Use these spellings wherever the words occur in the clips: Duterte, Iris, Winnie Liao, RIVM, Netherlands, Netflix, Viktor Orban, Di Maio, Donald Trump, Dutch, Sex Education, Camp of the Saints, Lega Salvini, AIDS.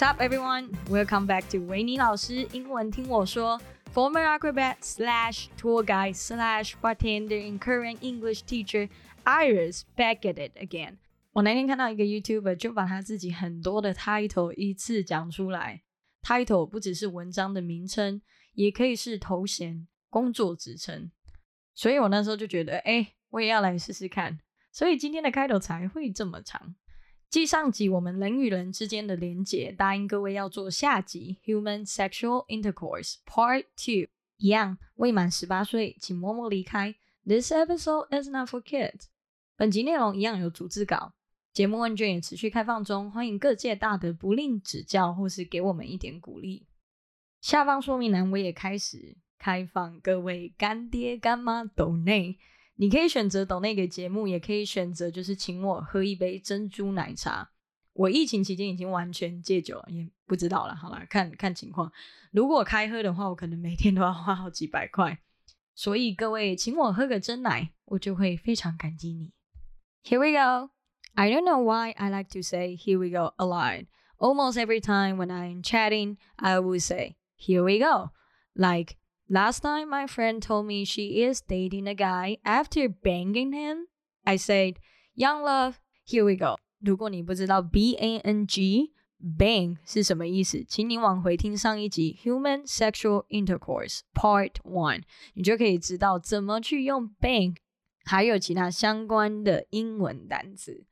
What's up, everyone? Welcome back to Winnie 老师英文听我说 Former acrobat / tour guide / bartender and current English teacher Iris back at it again. 我那天看到一个 YouTuber 就把他自己很多的 title 一次讲出来。Title 不只是文章的名称，也可以是头衔、工作职称。所以我那时候就觉得，我也要来试试看。所以今天的开头才会这么长。继上集我们人与人之间的连结，答应各位要做下集 Human Sexual Intercourse Part 2， 一样未满18岁请默默离开。 This episode is not for kids。 本集内容一样有逐字稿，节目问卷也持续开放中，欢迎各界大德不吝指教或是给我们一点鼓励。下方说明栏我也开始开放各位干爹干妈donate，你可以选择donate给节目，也可以选择就是请我喝一杯珍珠奶茶。我疫情期间已经完全戒酒了，也不知道啦，好啦，看情况。如果开喝的话，我可能每天都要花好几百块。所以各位请我喝个珍奶，我就会非常感激你。Here we go. I don't know why I like to say here we go a lot. Almost every time when I'm chatting, I will say here we go. Like,Last time my friend told me she is dating a guy after banging him. I said, young love, here we go. 如果你不知道 B-A-N-G, bang 是什么意思，请你往回听上一集 Human Sexual Intercourse Part 1, 你就可以知道怎么去用 bang, 还有其他相关的英文单词。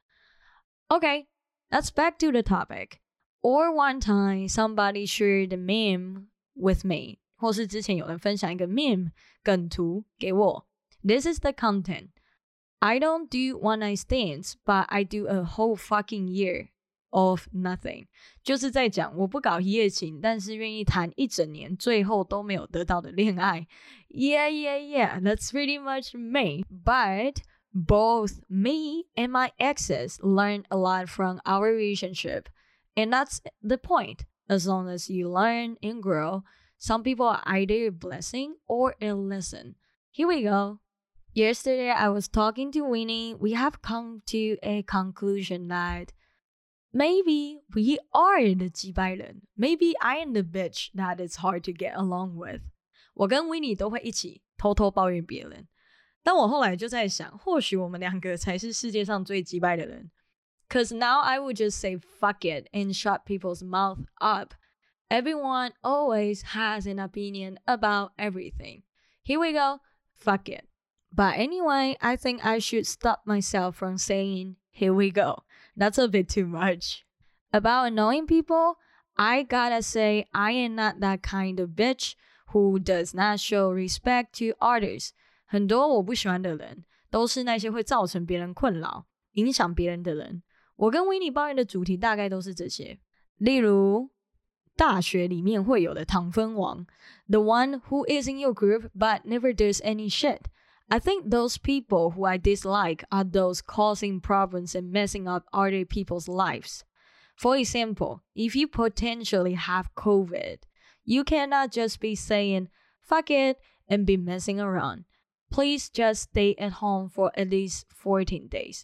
Okay, let's back to the topic. Or one time somebody shared a meme with me.或是之前有人分享一个 meme 梗图给我。 This is the content. I don't do one night stands, but I do a whole fucking year of nothing. 就是在讲我不搞一夜情，但是愿意谈一整年最后都没有得到的恋爱。 Yeah, yeah, yeah, that's pretty much me. But both me and my exes learned a lot from our relationship. And that's the point. As long as you learn and grow,Some people are either a blessing or a lesson. Here we go. Yesterday, I was talking to Winnie. We have come to a conclusion that maybe we are the 鸡掰人. Maybe I am the bitch that is hard to get along with. 我跟 Winnie 都会一起偷偷抱怨别人。但我后来就在想，或许我们两个才是世界上最鸡掰的人。 Cause now I would just say fuck it and shut people's mouth up.Everyone always has an opinion about everything. Here we go, fuck it. But anyway, I think I should stop myself from saying, here we go. That's a bit too much. About annoying people, I gotta say I am not that kind of bitch who does not show respect to others. 很多我不喜欢的人，都是那些会造成别人困扰、影响别人的人。我跟 Winnie 抱怨的主题大概都是这些，例如大学里面会有的糖分王 The one who is in your group but never does any shit. I think those people who I dislike are those causing problems and messing up other people's lives. For example, if you potentially have COVID, you cannot just be saying fuck it and be messing around. Please just stay at home for at least 14 days.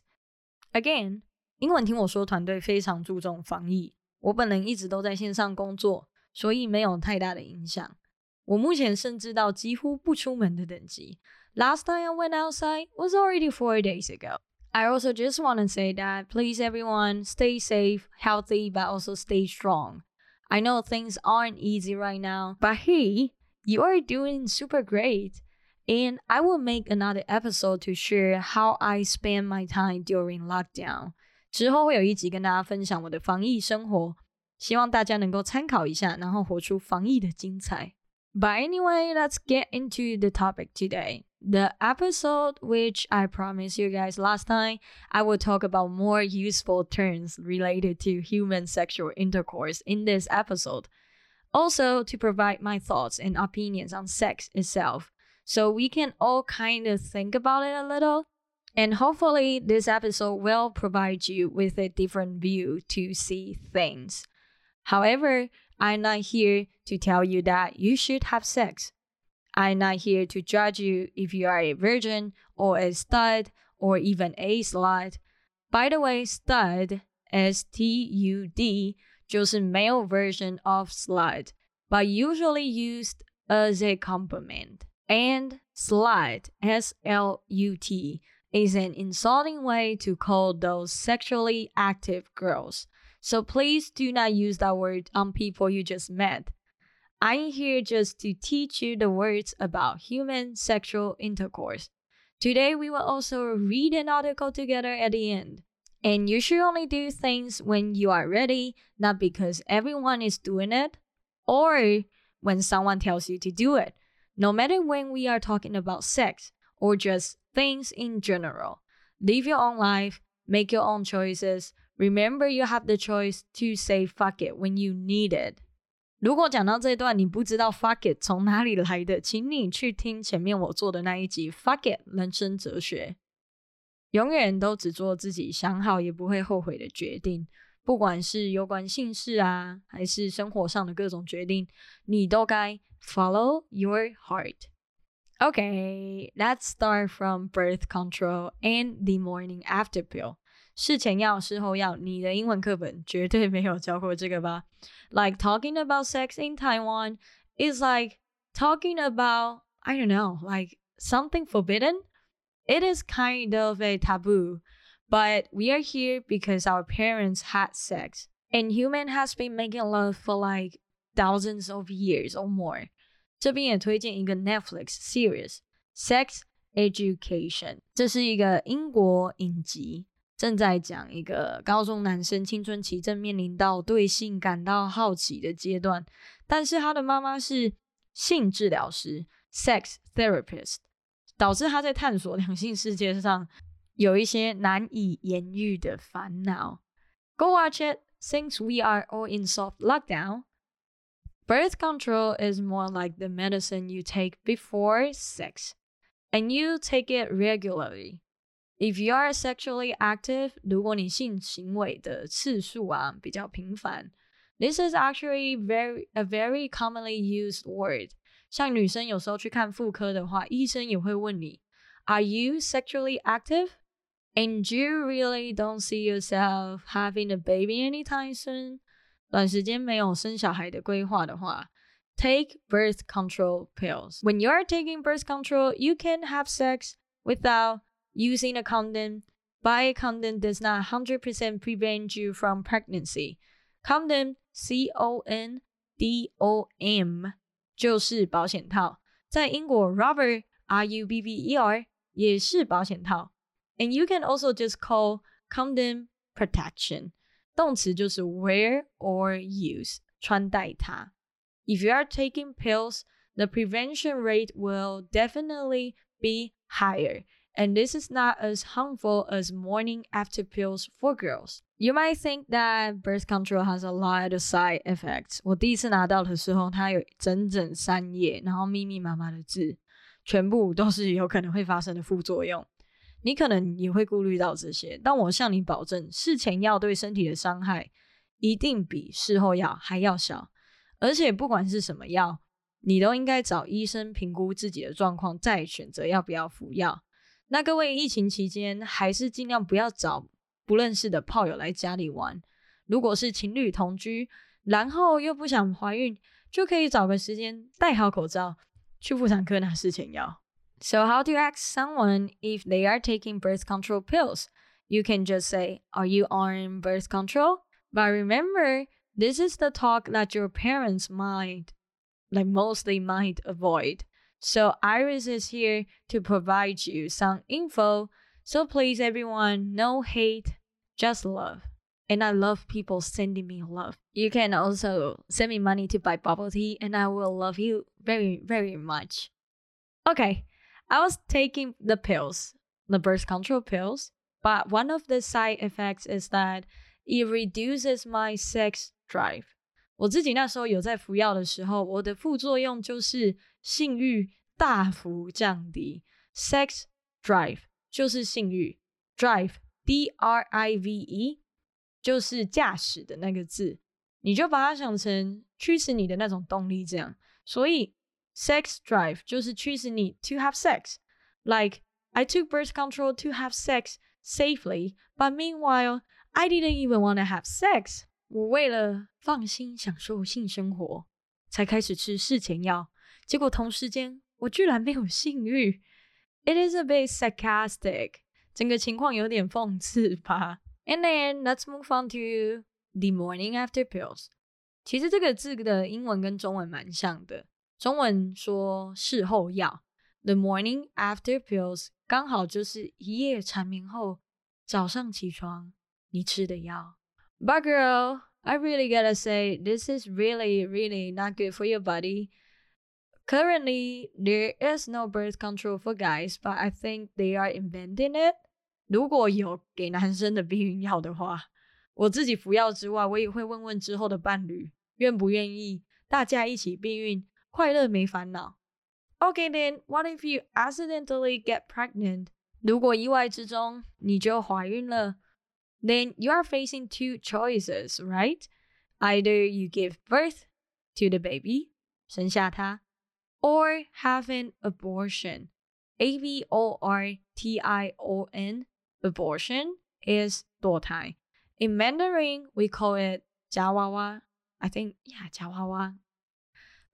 Again, 英文听我说团队非常注重防疫。我本人一直都在线上工作，所以没有太大的影响。我目前甚至到几乎不出门的等级。Last time I went outside was already 4 days ago. I also just want to say that please everyone stay safe, healthy, but also stay strong. I know things aren't easy right now, but hey, you are doing super great. And I will make another episode to share how I spend my time during lockdown.之后会有一集跟大家分享我的防疫生活，希望大家能够参考一下，然后活出防疫的精彩。But anyway, let's get into the topic today. The episode, which I promised you guys last time, I will talk about more useful terms related to human sexual intercourse in this episode. Also, to provide my thoughts and opinions on sex itself, so we can all kind of think about it a little.And hopefully this episode will provide you with a different view to see things. However, I'm not here to tell you that you should have sex. I'm not here to judge you if you are a virgin or a stud or even a slut. By the way, stud, S-T-U-D, 就是 male version of slut, but usually used as a compliment. And slut, S-L-U-T, is an insulting way to call those sexually active girls. So please do not use that word on people you just met. I'm here just to teach you the words about human sexual intercourse. Today we will also read an article together at the end. And you should only do things when you are ready, not because everyone is doing it, or when someone tells you to do it, no matter when we are talking about sex, or just things in general. Live your own life, make your own choices, remember you have the choice to say fuck it when you need it. 如果讲到这一段你不知道 fuck it 从哪里来的，请你去听前面我做的那一集 Fuck it 人生哲学。永远都只做自己想好也不会后悔的决定，不管是有关性事啊，还是生活上的各种决定，你都该 follow your heart. Okay, let's start from birth control and the morning after pill.事前要事后要，你的英文课本绝对没有教过这个吧。 Like talking about sex in Taiwan is like talking about, I don't know, like something forbidden. It is kind of a taboo, but we are here because our parents had sex, and human has been making love for like thousands of years or more. 这边也推荐一个 Netflix series, Sex Education. 这是一个英国影集，正在讲一个高中男生青春期正面临到对性感到好奇的阶段，但是他的妈妈是性治疗师 sex therapist， 导致他在探索两性世界上有一些难以言喻的烦恼。 Go watch it since we are all in soft lockdown. Birth control is more like the medicine you take before sex, and you take it regularly.If you are sexually active, 如果你性行为的次数啊比较频繁， this is actually a very commonly used word. 像女生有时候去看妇科的话，医生也会问你 Are you sexually active? And you really don't see yourself having a baby anytime soon? 短时间没有生小孩的规划的话，take birth control pills. When you are taking birth control, you can have sex without...using a condom, but a condom does not 100% prevent you from pregnancy. Condom, C-O-N-D-O-M, 就是保险套。在英国 rubber, R-U-B-B-E-R, 也是保险套。And you can also just call condom protection. 动词就是 wear or use, 穿戴它。If you are taking pills, the prevention rate will definitely be higher.And this is not as harmful as morning after pills for girls. You might think that birth control has a lot of side effects. 我第一次拿到的时候，它有整整3页，然后密密麻麻的字，全部都是有可能会发生的副作用。你可能也会顾虑到这些，但我向你保证，事前药对身体的伤害一定比事后药还要小。而且不管是什么药，你都应该找医生评估自己的状况，再选择要不要服药。那各位疫情期间还是尽量不要找不认识的炮友来家里玩，如果是情侣同居然后又不想怀孕，就可以找个时间戴好口罩去妇产科拿事前药。 So how to ask someone if they are taking birth control pills? You can just say, Are you on birth control? But remember, this is the talk that your parents might, like mostly might avoid.So Iris is here to provide you some info. So please everyone, no hate, just love. And I love people sending me love. You can also send me money to buy bubble tea, and I will love you very, very much. Okay, I was taking the pills, the birth control pills. But one of the side effects is that it reduces my sex drive.我自己那时候有在服药的时候，我的副作用就是性欲大幅降低。 Sex drive 就是性欲， drive D-R-I-V-E 就是驾驶的那个字，你就把它想成驱使你的那种动力这样。所以 sex drive 就是驱使你 to have sex. Like I took birth control to have sex safely, but meanwhile I didn't even want to have sex 我为了放心享受性生活，才开始吃事前药，结果同时间我居然没有性欲。It is a bit sarcastic. 整个情况有点讽刺吧。And then let's move on to the morning after pills. 其实这个字的英文跟中文蛮像的，中文说事后药， the morning after pills 刚好就是一夜缠绵后早上起床你吃的药。But girl, I really gotta say, this is really, really not good for your body. Currently, there is no birth control for guys, but I think they are inventing it. 如果有给男生的避孕药的话，我自己服药之外，我也会问问之后的伴侣愿不愿意，大家一起避孕，快乐没烦恼。Okay then, what if you accidentally get pregnant? 如果意外之中你就怀孕了， then you are facing two choices, right? Either you give birth to the baby, 生下他， or have an abortion. A-B-O-R-T-I-O-N, abortion is 堕胎. In Mandarin, we call it 夹娃娃. I think, yeah, 夹娃娃.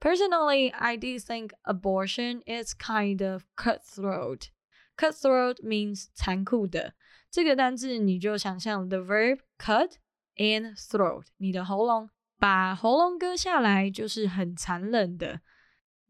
Personally, I do think abortion is kind of cutthroat. Cutthroat means 残酷的。这个单字你就想象 the verb cut and throat, 你的喉咙，把喉咙割下来就是很残忍的。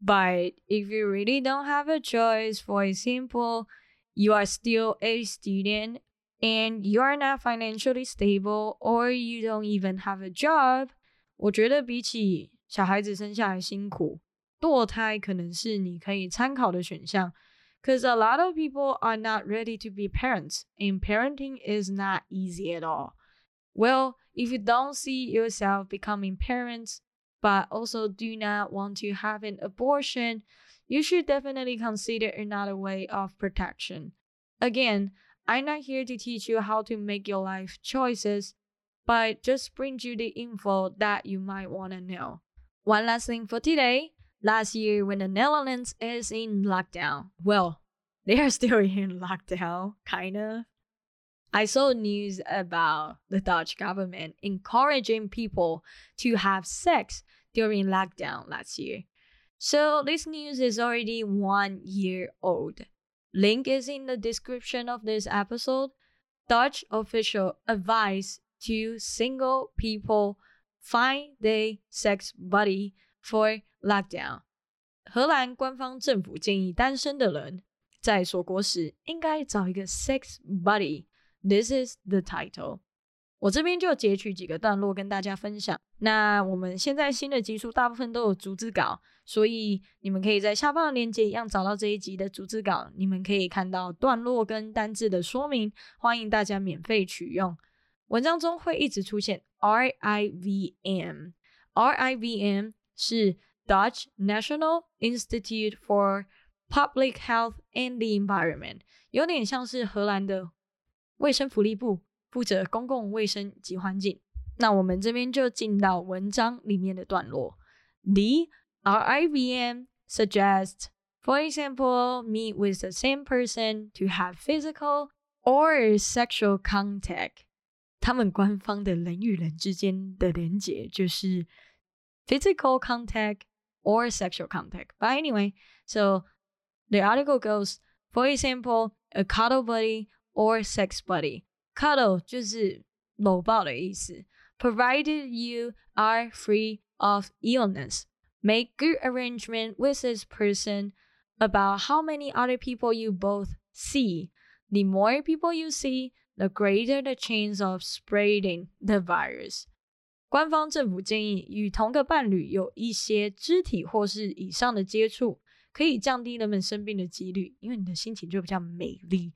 But if you really don't have a choice, for example, you are still a student and you are not financially stable or you don't even have a job, 我觉得比起小孩子生下来辛苦，堕胎可能是你可以参考的选项。 Because a lot of people are not ready to be parents, and parenting is not easy at all. Well, if you don't see yourself becoming parents, but also do not want to have an abortion, you should definitely consider another way of protection. Again, I'm not here to teach you how to make your life choices, but just bring you the info that you might want to know. One last thing for today. Last year when the Netherlands is in lockdown, well, they are still in lockdown, kind of. I saw news about the Dutch government encouraging people to have sex during lockdown last year. So this news is already 1 year old. Link is in the description of this episode. Dutch official advice to single people find their sex buddy for lockdown. 荷兰官方政府建议单身的人在锁国时应该找一个 sex buddy. This is the title. 我这边就截取几个段落跟大家分享。那我们现在新的集数大部分都有逐字稿，所以你们可以在下方的链接一样找到这一集的逐字稿，你们可以看到段落跟单字的说明，欢迎大家免费取用。文章中会一直出现 RIVM。RIVM 是 Dutch National Institute for Public Health and the Environment， 有点像是荷兰的卫生福利部，负责公共卫生及环境。那我们这边就进到文章里面的段落。The RIVM suggests, for example, meet with the same person to have physical or sexual contact. 他们官方的人与人之间的连结就是physical contact or sexual contact. But anyway, so the article goes, for example, a cuddle buddy or sex buddy. Cuddle 就是搂抱的意思。Provided you are free of illness, make good arrangement with this person about how many other people you both see. The more people you see, the greater the chance of spreading the virus. 官方政府建议与同个伴侣有一些肢体或是以上的接触，可以降低人们生病的几率，因为你的心情就比较美丽。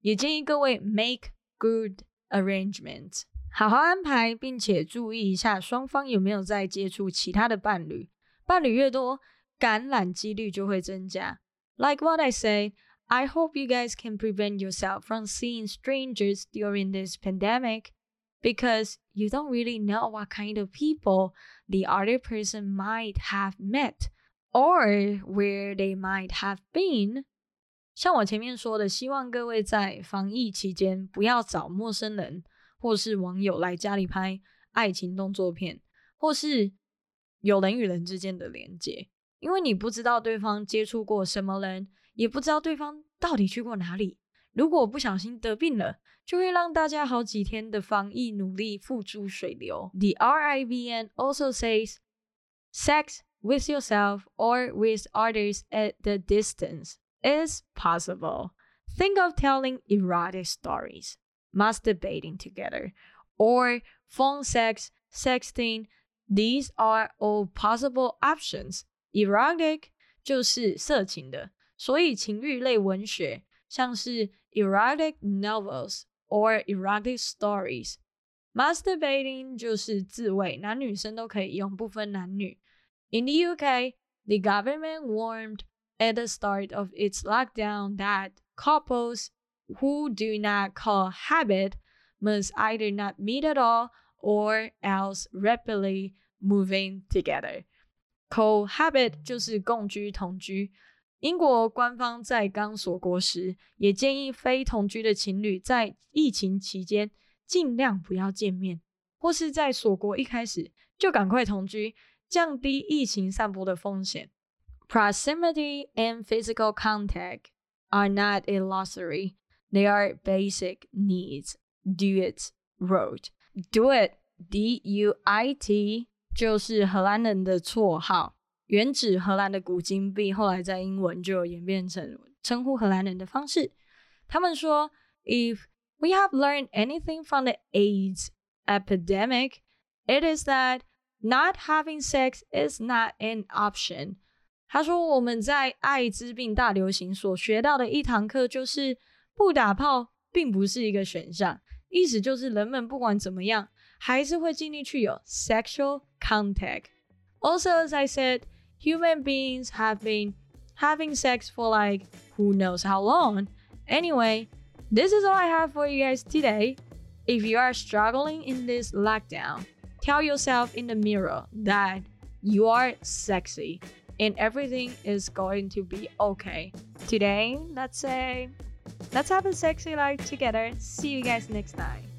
也建议各位 make good arrangement， 好好安排，并且注意一下双方有没有在接触其他的伴侣，伴侣越多，感染几率就会增加。Like what I said, I hope you guys can prevent yourself from seeing strangers during this pandemic.Because you don't really know what kind of people the other person might have met or where they might have been. 像我前面说的，希望各位在防疫期间不要找陌生人或是网友来家里拍。爱情动作片，或是有人与人之间的连结，因为你不知道对方接触过什么人，也不知道对方到底去过哪里，如果不小心得病了，就会让大家好几天的防疫努力付诸水流。 The RIVM also says sex with yourself or with others at the distance is possible. Think of telling erotic stories, masturbating together, or phone sex, sexting. These are all possible options. Erotic 就是色情的，所以情欲类文学，像是 erotic novels or erotic stories. Masturbating 就是自慰，男女生都可以用，不分男女。In the UK, the government warned at the start of its lockdown that couples who do not cohabit must either not meet at all or else rapidly moving together. Cohabit 就是共居同居。英国官方在刚锁国时，也建议非同居的情侣在疫情期间尽量不要见面，或是在锁国一开始就赶快同居，降低疫情散播的风险。Proximity and physical contact are not a luxury. They are basic needs. Do it wrote. Do it, D-U-I-T, 就是荷兰人的绰号，原指荷兰的古金币，后来在英文就演变成称呼荷兰人的方式。他们说 If we have learned anything from the AIDS epidemic, it is that not having sex is not an option. 他说我们在艾滋病大流行所学到的一堂课就是不打炮并不是一个选项，意思就是人们不管怎么样还是会尽力去有 sexual contact. Also, as I said, human beings have been having sex for like who knows how long. Anyway, this is all I have for you guys today. If you are struggling in this lockdown, tell yourself in the mirror that you are sexy and everything is going to be okay. Today, let's have a sexy life together. See you guys next time.